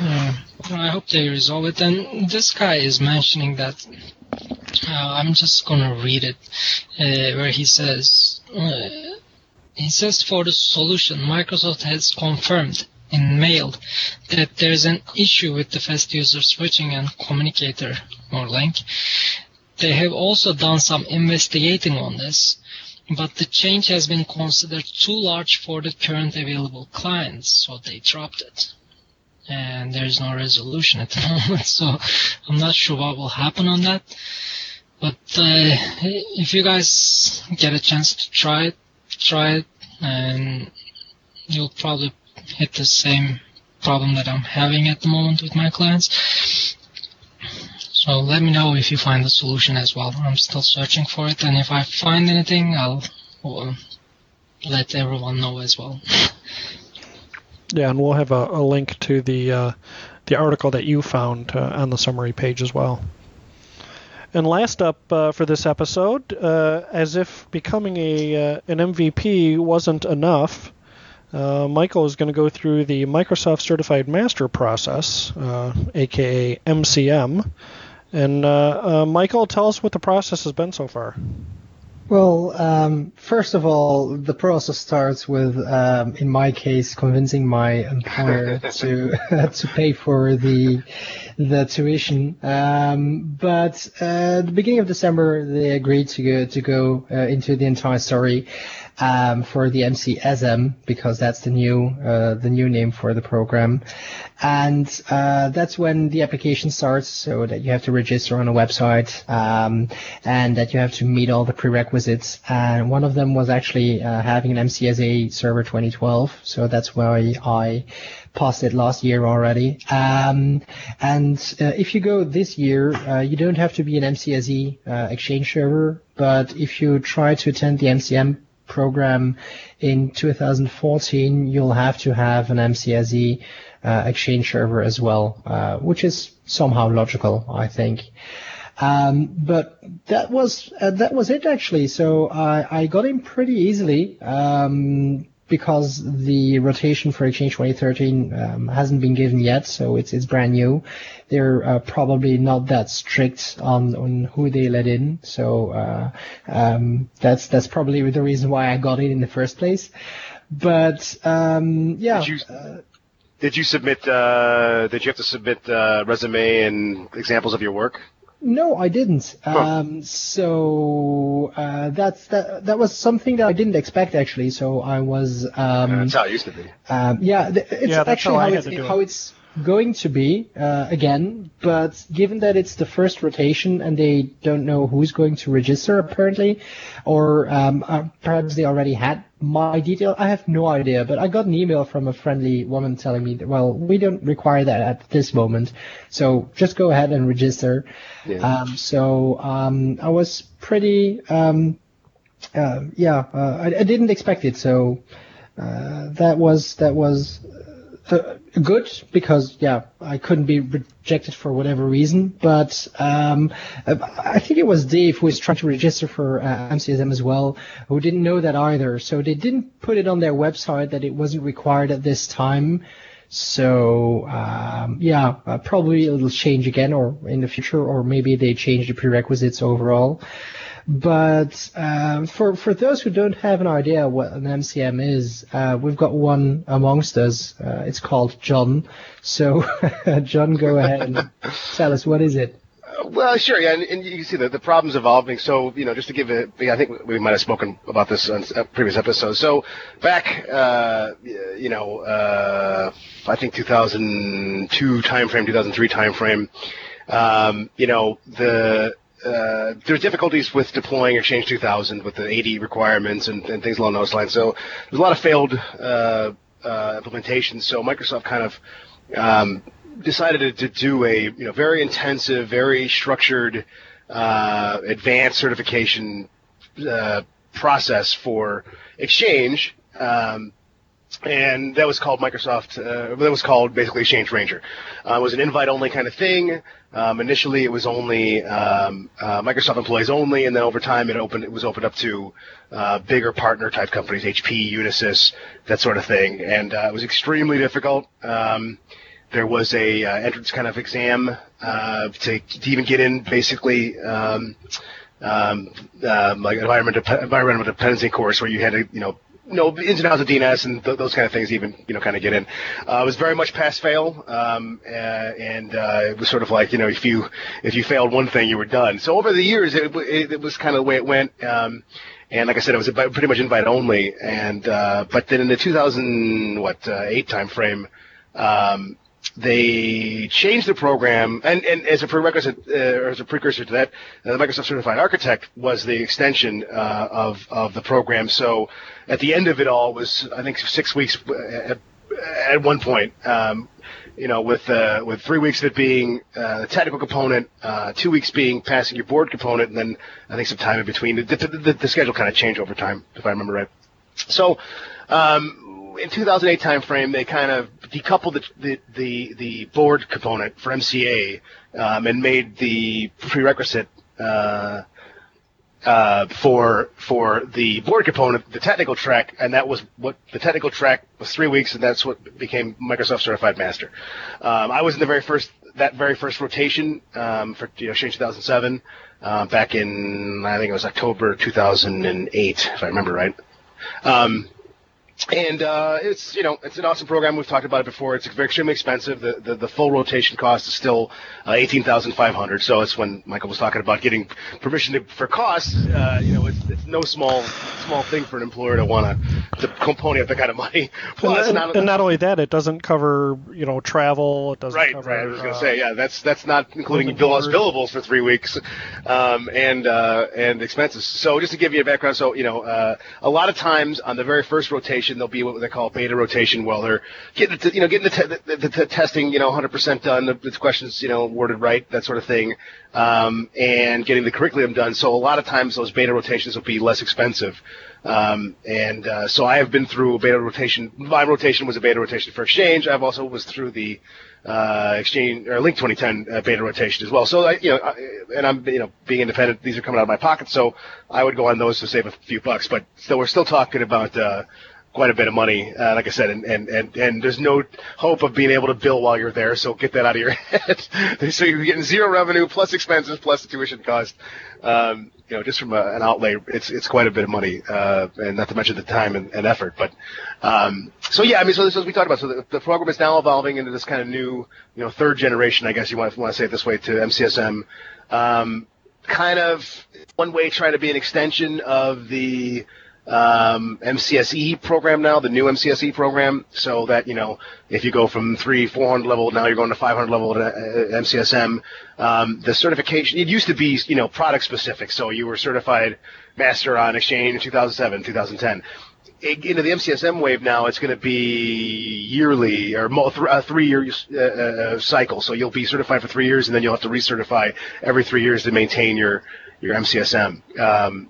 Yeah. Well, I hope they resolve it. And this guy is mentioning that. I'm just going to read it, where he says, for the solution, Microsoft has confirmed in mail that there is an issue with the fast user switching and communicator or link. They have also done some investigating on this, but the change has been considered too large for the current available clients, so they dropped it. And there is no resolution at the moment, so I'm not sure what will happen on that. But if you guys get a chance to try it, and you'll probably hit the same problem that I'm having at the moment with my clients. So let me know if you find the solution as well. I'm still searching for it, and if I find anything, I'll let everyone know as well. Yeah, and we'll have a link to the article that you found on the summary page as well. And last up for this episode, as if becoming an MVP wasn't enough, Michael is going to go through the Microsoft Certified Master process, aka MCM. And Michael, tell us what the process has been so far. Well, first of all, the process starts with, in my case, convincing my employer to pay for the tuition. But at the beginning of December, they agreed to go into the entire story for the MCSM, because that's the new name for the program. And that's when the application starts, so that you have to register on a website and that you have to meet all the prerequisites. And one of them was actually having an MCSE server 2012, so that's why I passed it last year already. And if you go this year, you don't have to be an MCSE Exchange server, but if you try to attend the MCM program in 2014, you'll have to have an MCSE Exchange server as well, which is somehow logical, I think. But that was it actually. So I got in pretty easily because the rotation for Exchange 2013 hasn't been given yet, so it's brand new. They're probably not that strict on who they let in, so that's probably the reason why I got in the first place. But yeah. Did you have to submit resume and examples of your work? No, I didn't. So that was something that I didn't expect actually. So I was. That's how it used to be. It's actually how it's going to be again. But given that it's the first rotation and they don't know who's going to register apparently, or perhaps they already had my detail, I have no idea. But I got an email from a friendly woman telling me that, well, we don't require that at this moment, so just go ahead and register. Yeah. I was pretty I didn't expect it, so that was. Good, because I couldn't be rejected for whatever reason, but I think it was Dave who was trying to register for MCSM as well, who didn't know that either, so they didn't put it on their website that it wasn't required at this time. So probably it'll change again, or in the future, or maybe they change the prerequisites overall. But for those who don't have an idea what an MCM is, we've got one amongst us. It's called John. So, John, go ahead and tell us, what is it? Well, sure, yeah, and you can see the problem's evolving. So, just to give it, I think we might have spoken about this on previous episodes. So, back, I think 2002 timeframe, 2003 timeframe, there's difficulties with deploying Exchange 2000 with the 80 requirements and things along those lines. So there's a lot of failed implementations. So Microsoft kind of decided to do a very intensive, very structured advanced certification process for Exchange. And that was called basically Exchange Ranger. It was an invite-only kind of thing. Initially, it was only Microsoft employees only, and then over time, it was opened up to bigger partner-type companies, HP, Unisys, that sort of thing. And it was extremely difficult. There was a entrance kind of exam to even get in, basically. Like environmental dependency course where you had to know ins and outs of DNS and those kind of things, even kind of get in. It was very much pass-fail, and it was sort of like if you failed one thing, you were done. So over the years, it was kind of the way it went, and like I said, it was pretty much invite only. And but then in the 2008 timeframe, they changed the program, and as a prerequisite or as a precursor to that, the Microsoft Certified Architect was the extension of the program. So at the end of it all was, I think, 6 weeks at one point, with 3 weeks of it being the technical component, 2 weeks being passing your board component, and then I think some time in between. The schedule kind of changed over time, if I remember right. So in 2008 timeframe, they kind of decoupled the board component for MCA and made the prerequisite for the board component the technical track, and that was what the technical track was 3 weeks, and that's what became Microsoft Certified Master. I was in the very first rotation for Exchange 2007 back in, I think it was October 2008, if I remember right. And it's it's an awesome program. We've talked about it before. It's extremely expensive. The full rotation cost is still $18,500. So it's when Michael was talking about getting permission for costs. It's no small thing for an employer to want to pony up that kind of money. Plus, not only that, it doesn't cover travel. It doesn't cover, right. I was going to say that's not including billables for 3 weeks, and expenses. So just to give you a background, so a lot of times on the very first rotation, rotation. They'll be what they call beta rotation, while they're getting to, getting the testing, 100% done, the questions, worded right, that sort of thing, and getting the curriculum done. So a lot of times those beta rotations will be less expensive. So I have been through a beta rotation. My rotation was a beta rotation for Exchange. I've also was through the Exchange or Lync 2010 beta rotation as well. So I'm being independent, these are coming out of my pocket, so I would go on those to save a few bucks. But still, we're still talking about quite a bit of money, like I said, and there's no hope of being able to bill while you're there. So get that out of your head. So you're getting zero revenue plus expenses plus the tuition cost. Just from an outlay, it's quite a bit of money, and not to mention the time and effort. But so this is what we talked about. So the program is now evolving into this kind of new, third generation, I guess you want to say it this way, to MCSM. Kind of one way trying to be an extension of the MCSE program now, the new MCSE program, so that, if you go from 300-400 level, now you're going to 500 level at MCSM. The certification, it used to be, product specific. So you were certified master on Exchange in 2007, 2010. Into the MCSM wave now, it's going to be yearly or a 3-year cycle. So you'll be certified for 3 years, and then you'll have to recertify every 3 years to maintain your MCSM.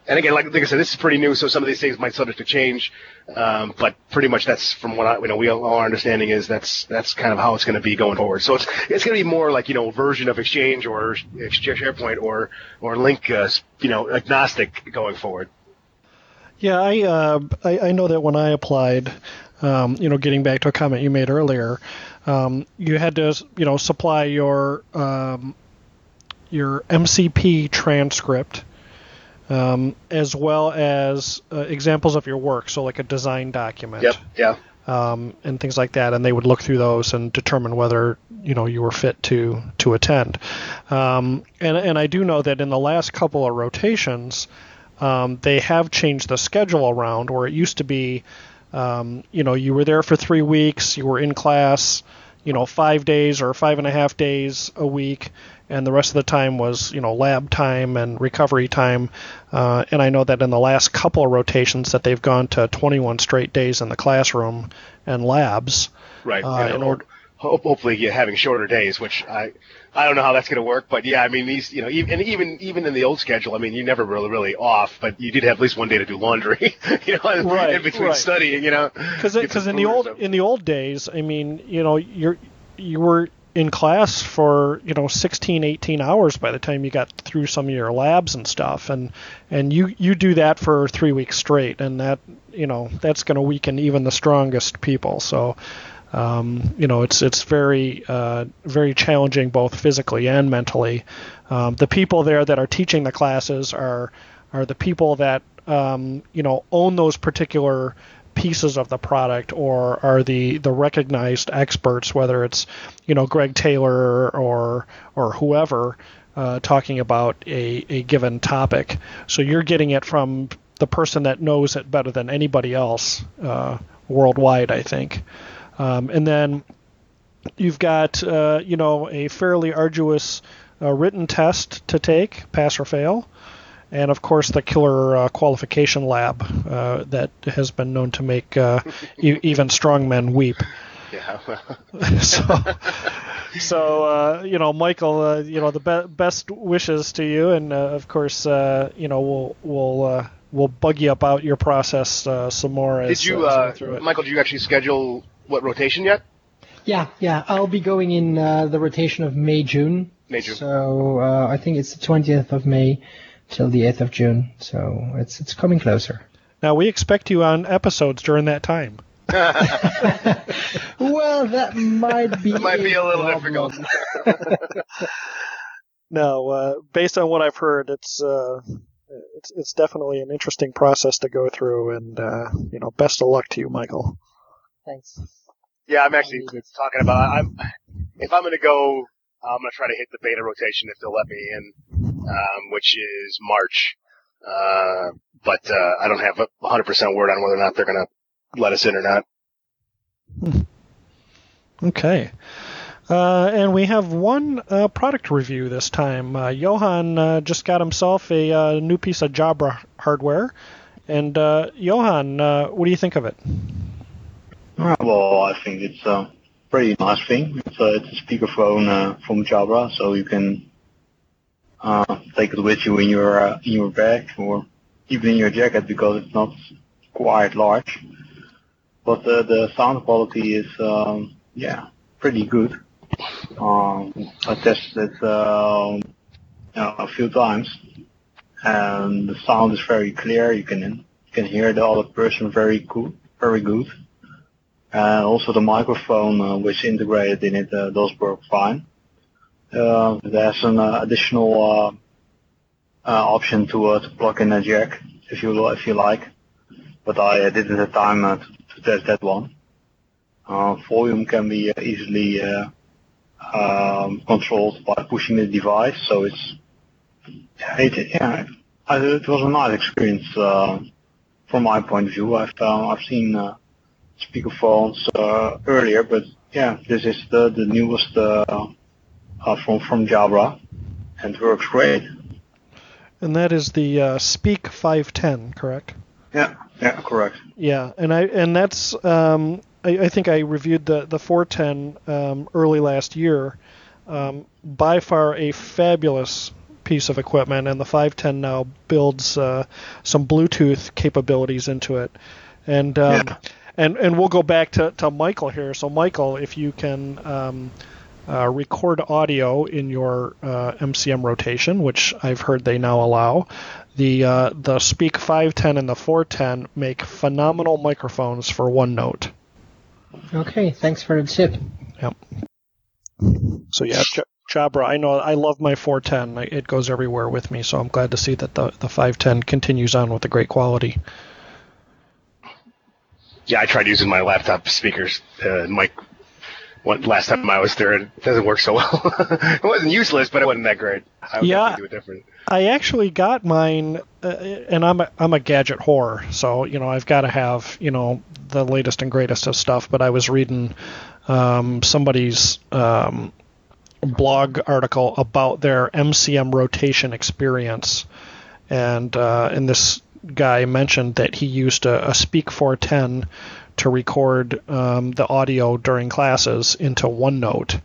And again, like I said, this is pretty new, so some of these things might subject to change. But pretty much that's from what our understanding is that's kind of how it's going to be going forward. So it's going to be more like, version of Exchange or SharePoint or Lync, agnostic going forward. Yeah, I know that when I applied, getting back to a comment you made earlier, you had to, supply your MCP transcript, as well as examples of your work, so like a design document. Yep. Yeah. And things like that, and they would look through those and determine whether you were fit to attend. And I do know that in the last couple of rotations, they have changed the schedule around, where it used to be, you were there for 3 weeks, you were in class, 5 days or 5.5 days a week, and the rest of the time was, lab time and recovery time. And I know that in the last couple of rotations that they've gone to 21 straight days in the classroom and labs. Right. Hopefully you're having shorter days, which I don't know how that's going to work. But yeah, I mean, these, even in the old schedule, I mean, you never really off, but you did have at least 1 day to do laundry, right, in between studying, Because in the old days, I mean, you were in class for 16, 18 hours by the time you got through some of your labs and stuff, and you do that for 3 weeks straight, and that that's going to weaken even the strongest people. So it's very very challenging, both physically and mentally. The people there that are teaching the classes are the people that own those particular pieces of the product, or are the recognized experts, whether it's Greg Taylor or whoever talking about a given topic. So you're getting it from the person that knows it better than anybody else worldwide, I think. And then you've got a fairly arduous written test to take, pass or fail. And, of course, the killer qualification lab that has been known to make even strongmen weep. Yeah. So Michael, the best wishes to you. And, of course, we'll bug you about your process some more. Michael, did you actually schedule what rotation yet? Yeah. I'll be going in the rotation of May-June. So I think it's the 20th of May till the 8th of June, so it's coming closer. Now, we expect you on episodes during that time. Well, that might be... a little difficult. No, based on what I've heard, it's definitely an interesting process to go through, and best of luck to you, Michael. Thanks. Yeah, I'm actually talking about... if I'm going to go, I'm going to try to hit the beta rotation if they'll let me in. Which is March. But I don't have 100% word on whether or not they're going to let us in or not. Okay. And we have one product review this time. Johan just got himself a new piece of Jabra hardware. And Johan, what do you think of it? Well, I think it's a pretty nice thing. It's a speakerphone from Jabra, so you can take it with you in your bag or even in your jacket because it's not quite large. But the sound quality is pretty good. I tested it a few times, and the sound is very clear. You can hear the other person very good. And also the microphone which integrated in it does work fine. It has an additional option to plug in a jack if you like, but I didn't have time to test that one. Volume can be easily controlled by pushing the device, so it was a nice experience from my point of view. I've seen speakerphones earlier, but this is the newest from Jabra, and works great. And that is the Speak 510, correct? Yeah, correct. Yeah, and that's I think I reviewed the 410 early last year. By far a fabulous piece of equipment, and the 510 now builds some Bluetooth capabilities into it, and. And we'll go back to Michael here. So, Michael, if you can record audio in your MCM rotation, which I've heard they now allow, the Speak 510 and the 410 make phenomenal microphones for OneNote. Okay, thanks for the tip. Yep. So, Jabra, I know I love my 410. It goes everywhere with me, so I'm glad to see that the 510 continues on with the great quality. Yeah, I tried using my laptop speakers, mic, last time I was there, and it doesn't work so well. It wasn't useless, but it wasn't that great. I would have to do it different. I actually got mine, and I'm a gadget whore, so I've got to have the latest and greatest of stuff. But I was reading somebody's blog article about their MCM rotation experience, and this guy mentioned that he used a Speak 410 to record the audio during classes into OneNote,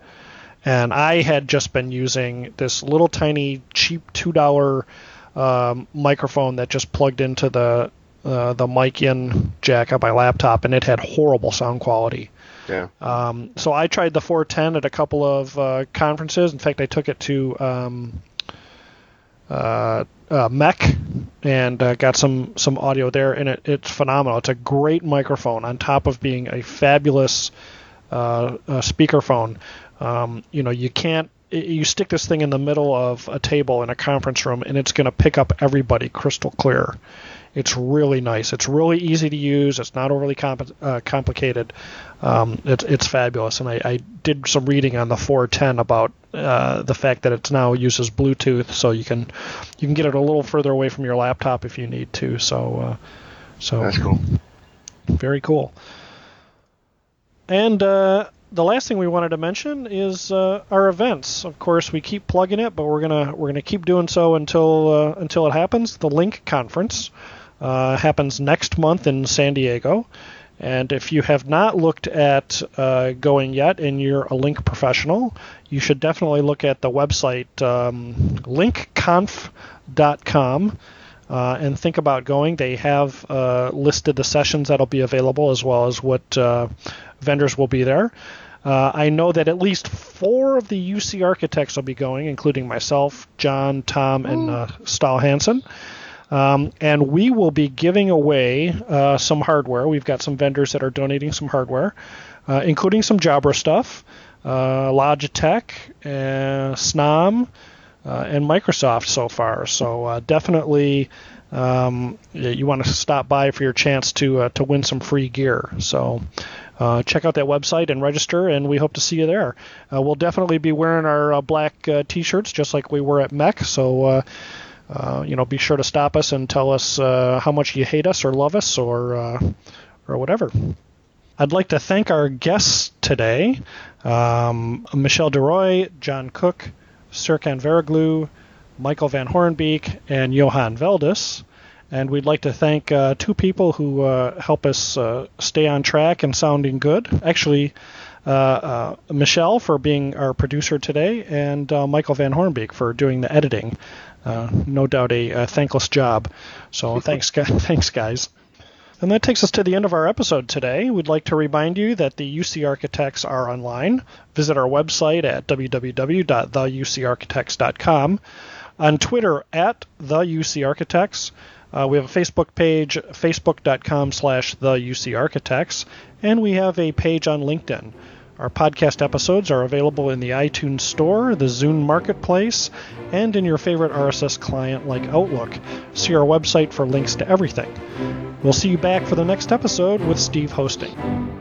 and I had just been using this little tiny cheap $2 microphone that just plugged into the mic in jack of my laptop, and it had horrible sound quality. Yeah. So I tried the 410 at a couple of conferences. In fact, I took it to MEC and got some audio there, and it's phenomenal. It's a great microphone on top of being a fabulous speakerphone. You stick this thing in the middle of a table in a conference room, and it's going to pick up everybody crystal clear. It's really nice. It's really easy to use. It's not overly complicated. It's fabulous. And I did some reading on the 410 about the fact that it now uses Bluetooth, so you can get it a little further away from your laptop if you need to. So that's cool. Very cool. And the last thing we wanted to mention is our events. Of course, we keep plugging it, but we're gonna keep doing so until it happens. The Lync conference happens next month in San Diego, and if you have not looked at going yet, and you're a Lync professional, you should definitely look at the website linkconf.com. And think about going. They have listed the sessions that'll be available as well as what vendors will be there. I know that at least 4 of the UC architects will be going, including myself, John, Tom, and Stahl Hansen. And we will be giving away some hardware. We've got some vendors that are donating some hardware, including some Jabra stuff, Logitech, SNOM, and Microsoft so far. So definitely you want to stop by for your chance to win some free gear. So check out that website and register, and we hope to see you there. We'll definitely be wearing our black T-shirts just like we were at MEC. So be sure to stop us and tell us how much you hate us or love us or whatever. I'd like to thank our guests today, Michel de Rooij, John Cook, Serkan Varoglu, Michael van Horenbeeck, and Johan Veldhuis. And we'd like to thank two people who help us stay on track and sounding good. Actually, Michel for being our producer today, and Michael van Horenbeeck for doing the editing. No doubt a thankless job. So thanks, guys. And that takes us to the end of our episode today. We'd like to remind you that the UC Architects are online. Visit our website at www.theucarchitects.com. On Twitter, at theucarchitects. We have a Facebook page, facebook.com/theucarchitects. And we have a page on LinkedIn. Our podcast episodes are available in the iTunes Store, the Zune Marketplace, and in your favorite RSS client like Outlook. See our website for links to everything. We'll see you back for the next episode with Steve hosting.